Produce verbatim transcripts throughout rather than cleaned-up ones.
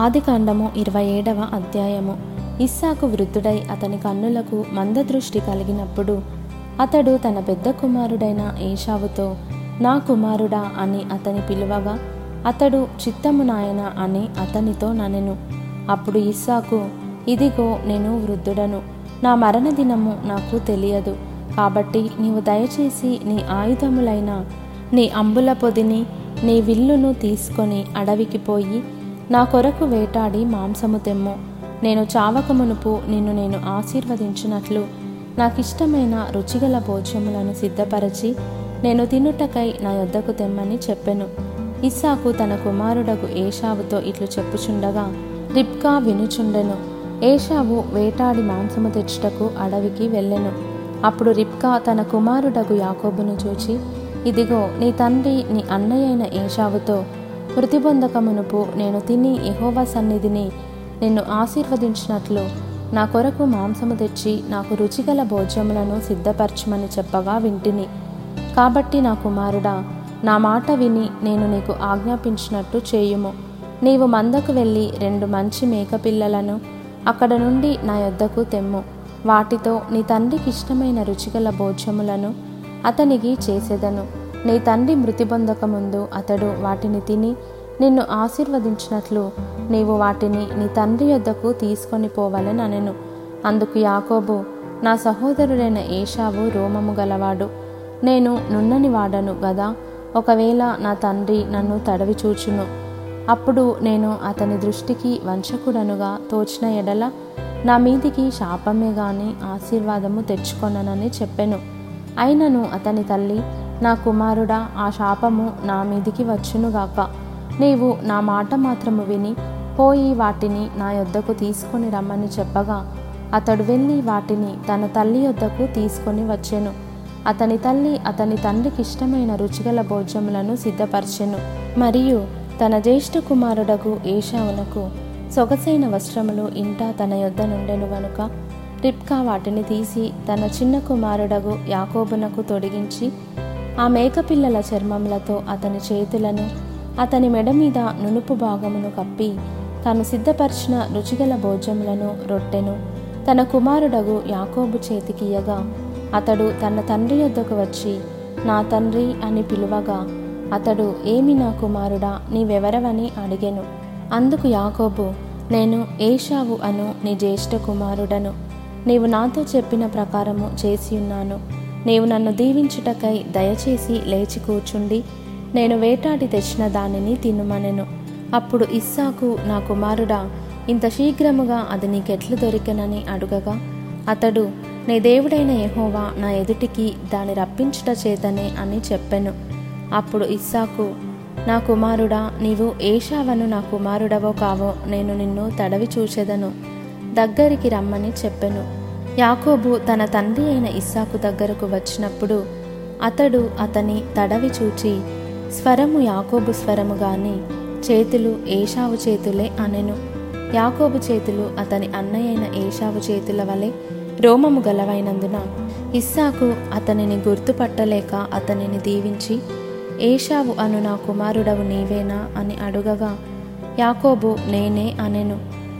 ఆదికాండము ఇరవై ఏడవ అధ్యాయము. ఇస్సాకు వృద్ధుడై అతని కన్నులకు మందదృష్టి కలిగినప్పుడు అతడు తన పెద్ద కుమారుడైన ఏశావుతో, నా కుమారుడా అని అతని పిలువగా అతడు చిత్తము నాయన అని అతనితో ననెను. అప్పుడు ఇస్సాకు, ఇదిగో నేను వృద్ధుడను, నా మరణ దినము నాకు తెలియదు, కాబట్టి నీవు దయచేసి నీ ఆయుధములైన నీ అంబుల పొదిని నీ విల్లును తీసుకొని అడవికి పోయి నా కొరకు వేటాడి మాంసము తెమ్ము. నేను చావక మునుపు నిన్ను నేను ఆశీర్వదించినట్లు నాకిష్టమైన రుచిగల భోజ్యములను సిద్ధపరచి నేను తినుటకై నా యొద్దకు తెమ్మని చెప్పెను. ఇస్సాకు తన కుమారుడకు ఏశావుతో ఇట్లు చెప్పుచుండగా రిబ్కా వినుచుండెను. ఏశావు వేటాడి మాంసము తెచ్చుటకు అడవికి వెళ్ళెను. అప్పుడు రిబ్కా తన కుమారుడకు యాకోబును చూచి, ఇదిగో నీ తండ్రి నీ అన్నయ్యైన ఏశావుతో, మృతి పొందకమునుపు నేను తిని యెహోవా సన్నిధిని నిన్ను ఆశీర్వదించినట్లు నా కొరకు మాంసము తెచ్చి నాకు రుచిగల భోజ్యములను సిద్ధపరచమని చెప్పగా వింటిని. కాబట్టి నా కుమారుడా, నా మాట విని నేను నీకు ఆజ్ఞాపించినట్టు చేయుము. నీవు మందకు వెళ్ళి రెండు మంచి మేకపిల్లలను అక్కడ నుండి నా యొద్దకు తెమ్ము. వాటితో నీ తండ్రికి ఇష్టమైన రుచిగల భోజ్యములను అతనికి చేసేదను. నీ తండ్రి మృతి పొందక ముందు అతడు వాటిని తిని నిన్ను ఆశీర్వదించినట్లు నీవు వాటిని నీ తండ్రి యొద్దకు తీసుకొని పోవాలని అనెను. అందుకు యాకోబు, నా సహోదరుడైన ఏశావు రోమము గలవాడు, నేను నున్నని వాడను గదా. ఒకవేళ నా తండ్రి నన్ను తడవి చూచును, అప్పుడు నేను అతని దృష్టికి వంచకుడనుగా తోచిన ఎడల నా మీదికి శాపమే గాని ఆశీర్వాదము తెచ్చుకొననని చెప్పెను. అయినను అతని తల్లి, నా కుమారుడా, ఆ శాపము నా మీదికి వచ్చునుగాక. నీవు నా మాట మాత్రము విని పోయి వాటిని నా యొద్దకు తీసుకొని రమ్మని చెప్పగా అతడు వెళ్ళి వాటిని తన తల్లి యొద్దకు తీసుకొని వచ్చెను. అతని తల్లి అతని తండ్రికి ఇష్టమైన రుచిగల భోజ్యములను సిద్ధపరచెను. మరియు తన జ్యేష్ఠ కుమారుడకు ఏశావునకు సొగసైన వస్త్రములు ఇంట తన యొద్ద నుండెను గనుక రిబ్కా వాటిని తీసి తన చిన్న కుమారుడగు యాకోబునకు తొడిగించి ఆ మేకపిల్లల చర్మములతో అతని చేతులను అతని మెడ మీద నునుపు భాగమును కప్పి తాను సిద్ధపరిచిన రుచిగల భోజ్యములను రొట్టెను తన కుమారుడగు యాకోబు చేతికియ్యగా అతడు తన తండ్రి యొద్దకు వచ్చి నా తండ్రి అని పిలువగా అతడు, ఏమి నా కుమారుడా, నీవెవరవని అడిగెను. అందుకు యాకోబు, నేను ఏశావు అను నీ జ్యేష్ఠ కుమారుడను. నీవు నాతో చెప్పిన ప్రకారము చేసి ఉన్నాను. నీవు నన్ను దీవించుటకై దయచేసి లేచి కూర్చుండి నేను వేటాడి తెచ్చిన దానిని తినుమనెను. అప్పుడు ఇస్సాకు, నా కుమారుడా, ఇంత శీఘ్రముగా అది నీకెట్లు దొరికెనని అడుగగా అతడు, నీ దేవుడైన యెహోవా నా ఎదుటికి దాని రప్పించుట చేతనే అని చెప్పెను. అప్పుడు ఇస్సాకు, నా కుమారుడా, నీవు ఏశావను నా కుమారుడవో కావో నేను నిన్ను తడవి చూచెదను, దగ్గరికి రమ్మని చెప్పెను. యాకోబు తన తండ్రి అయిన ఇస్సాకు దగ్గరకు వచ్చినప్పుడు అతడు అతని తడవి చూచి స్వరము యాకోబు స్వరము గాని చేతులు ఏశావు చేతులే అనెను. యాకోబు చేతులు అతని అన్నయ్యైన ఏశావు చేతుల వలె రోమము గలవైనందున ఇస్సాకు అతనిని గుర్తుపట్టలేక అతనిని దీవించి ఏశావు అను నా కుమారుడవు నీవేనా అని అడుగగా యాకోబు, నేనే అనెను.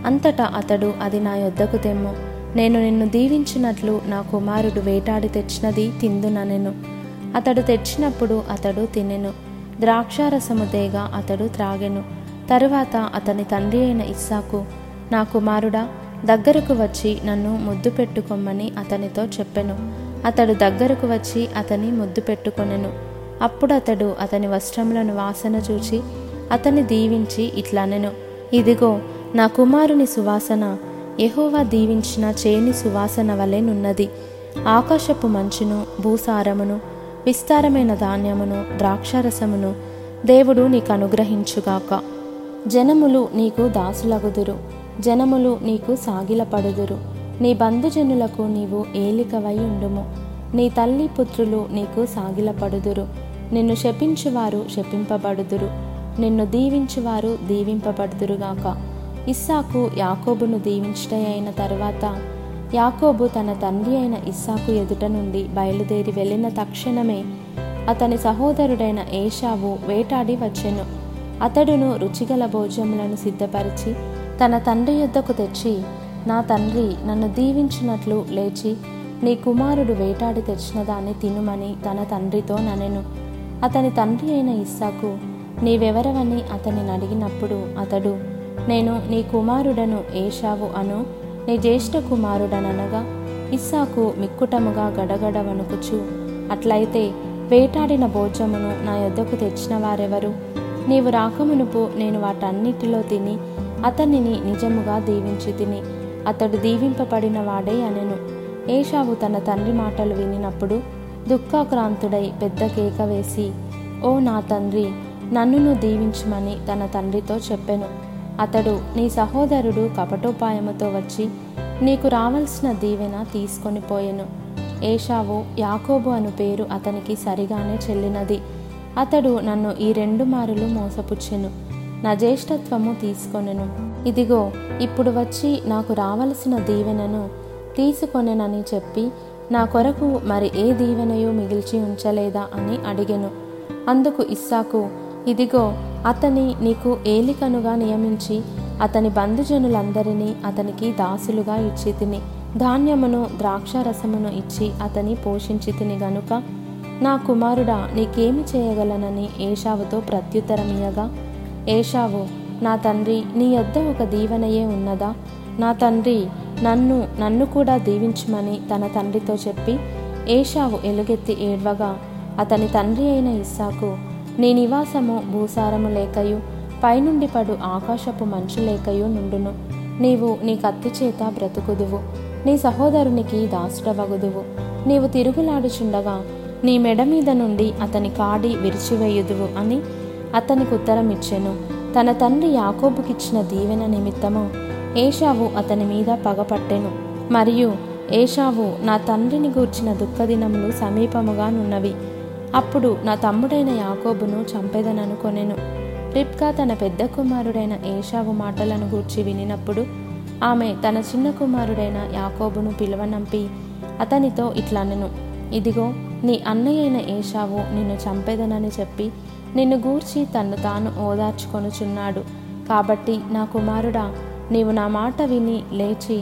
అంతటా అతడు, అది నా యొద్దకు తెమ్ము, నేను నిన్ను దీవించినట్లు నా కుమారుడు వేటాడి తెచ్చినది తిందుననెను. అతడు తెచ్చినప్పుడు అతడు తినెను. ద్రాక్షారసము తేగా అతడు త్రాగెను. తరువాత అతని తండ్రి అయిన ఇస్సాకు, నా కుమారుడా, దగ్గరకు వచ్చి నన్ను ముద్దు పెట్టుకొమ్మని అతనితో చెప్పెను. అతడు దగ్గరకు వచ్చి అతని ముద్దు పెట్టుకొనెను. అప్పుడు అతడు అతని వస్త్రములను వాసన చూచి అతన్ని దీవించి ఇట్లనెను, ఇదిగో నా కుమారుని సువాసన యెహోవా దీవించిన చేని సువాసన వలె నున్నది. ఆకాశపు మంచును, భూసారమును, విస్తారమైన ధాన్యమును, ద్రాక్షారసమును దేవుడు నీకు అనుగ్రహించుగాక. జనములు నీకు దాసులగుదురు, జనములు నీకు సాగిలపడుదురు. నీ బంధుజనులకు నీవు ఏలికవై ఉండుము. నీ తల్లి పుత్రులు నీకు సాగిలపడుదురు. నిన్ను శపించువారు శపింపబడుదురు, నిన్ను దీవించువారు దీవింపబడుదురుగాక. ఇస్సాకు యాకోబును దీవించుట అయిన తరువాత యాకోబు తన తండ్రి అయిన ఇస్సాకు ఎదుట నుండి బయలుదేరి వెళ్ళిన తక్షణమే అతని సహోదరుడైన ఏశావు వేటాడి వచ్చెను. అతడును రుచిగల భోజనములను సిద్ధపరిచి తన తండ్రి యొద్దకు తెచ్చి, నా తండ్రి నన్ను దీవించినట్లు లేచి నీ కుమారుడు వేటాడి తెచ్చిన దాన్ని తినుమని తన తండ్రితో అనెను. అతని తండ్రి అయిన ఇస్సాకు నీవెవరవని అతనిని అడిగినప్పుడు అతడు, నేను నీ కుమారుడను ఏశావు అను నీ జ్యేష్ఠ కుమారుడనగా, ఇస్సాకు మిక్కుటముగా గడగడ వణుకుచు, అట్లయితే వేటాడిన భోజమును నా యొద్దకు తెచ్చిన వారెవరు? నీవు రాకమునుపు నేను వాటన్నిటిలో తిని అతనిని నిజముగా దీవించి తిని అతడు దీవింపబడిన వాడే అనెను. ఏశావు తన తండ్రి మాటలు వినినప్పుడు దుఃఖాక్రాంతుడై పెద్ద కేక వేసి, ఓ నా తండ్రి, నన్నును దీవించమని తన తండ్రితో చెప్పెను. అతడు, నీ సహోదరుడు కపటోపాయముతో వచ్చి నీకు రావాల్సిన దీవెన తీసుకొని పోయెను. ఏశావు యాకోబు అను పేరు అతనికి సరిగానే చెల్లినది. అతడు నన్ను ఈ రెండు మారులు మోసపుచ్చెను, నా జ్యేష్ఠత్వము తీసుకొనెను. ఇదిగో ఇప్పుడు వచ్చి నాకు రావలసిన దీవెనను తీసుకొనెనని చెప్పి, నా కొరకు మరి ఏ దీవెనయో మిగిల్చి ఉంచలేదా అని అడిగెను. అందుకు ఇస్సాకు, ఇదిగో అతని నీకు ఏలికనుగా నియమించి అతని బంధుజనులందరినీ అతనికి దాసులుగా ఇచ్చి తిని ధాన్యమును ద్రాక్షారసమును ఇచ్చి అతని పోషించి తిని గనుక నా కుమారుడా నీకేమి చేయగలనని ఏశావుతో ప్రత్యుత్తరమియగా, ఏశావు, నా తండ్రి, నీ యొద్ద ఒక దీవెనయే ఉన్నదా? నా తండ్రి నన్ను నన్ను కూడా దీవించమని తన తండ్రితో చెప్పి ఏశావు ఎలుగెత్తి ఏడ్వగా, అతని తండ్రి అయిన ఇస్సాకు, నీ నివాసము భూసారము లేకయు పైనుండి పడు ఆకాశపు మంచు లేకయు నుండును. నీవు నీ కత్తి చేత బ్రతుకుదువు, నీ సహోదరునికి దాసుడవగుదువు. నీవు తిరుగులాడుచుండగా నీ మెడ మీద నుండి అతని కాడి విరిచివేయుదువు అని అతనికి ఉత్తరం ఇచ్చెను. తన తండ్రి యాకోబుకిచ్చిన దీవెన నిమిత్తము ఏశావు అతని మీద పగపట్టెను. మరియు ఏశావు, నా తండ్రిని గూర్చిన దుఃఖదినములు సమీపముగా నున్నవి, అప్పుడు నా తమ్ముడైన యాకోబును చంపెదననుకొనెను. రిబ్కా తన పెద్ద కుమారుడైన ఏశావు మాటలను గూర్చి వినినప్పుడు ఆమె తన చిన్న కుమారుడైన యాకోబును పిలువనంపి అతనితో ఇట్లనెను, ఇదిగో నీ అన్నయ్యైన ఏశావు నిన్ను చంపెదనని చెప్పి నిన్ను గూర్చి తన్ను తాను ఓదార్చుకొనుచున్నాడు. కాబట్టి నా కుమారుడా, నీవు నా మాట విని లేచి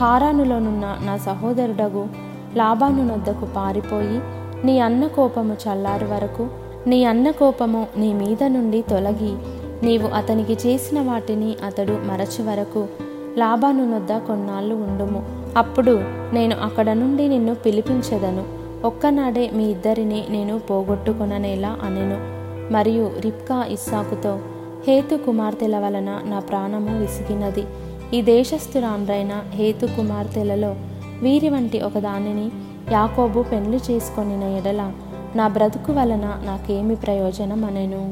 హారానులోనున్న నా సహోదరుడగు లాబాను నొద్దకు పారిపోయి నీ అన్న కోపము చల్లారు వరకు నీ అన్న కోపము నీ మీద నుండి తొలగి నీవు అతనికి చేసిన వాటిని అతడు మరచి వరకు లాబాను నొద్ద కొన్నాళ్ళు ఉండుము. అప్పుడు నేను అక్కడ నుండి నిన్ను పిలిపించదను, ఒక్కనాడే మీ ఇద్దరిని నేను పోగొట్టుకొననేలా అనెను. మరియు రిబ్కా ఇస్సాకుతో, హేతు కుమార్తెల వలన నా ప్రాణము విసిగినది, ఈ దేశస్థురాండ్రైన హేతు కుమార్తెలలో వీరి వంటి ఒక దానిని యాకోబు పెండ్లి చేసుకొనిన ఎడల నా బ్రతుకు వలన నాకేమి ప్రయోజనం అనెను.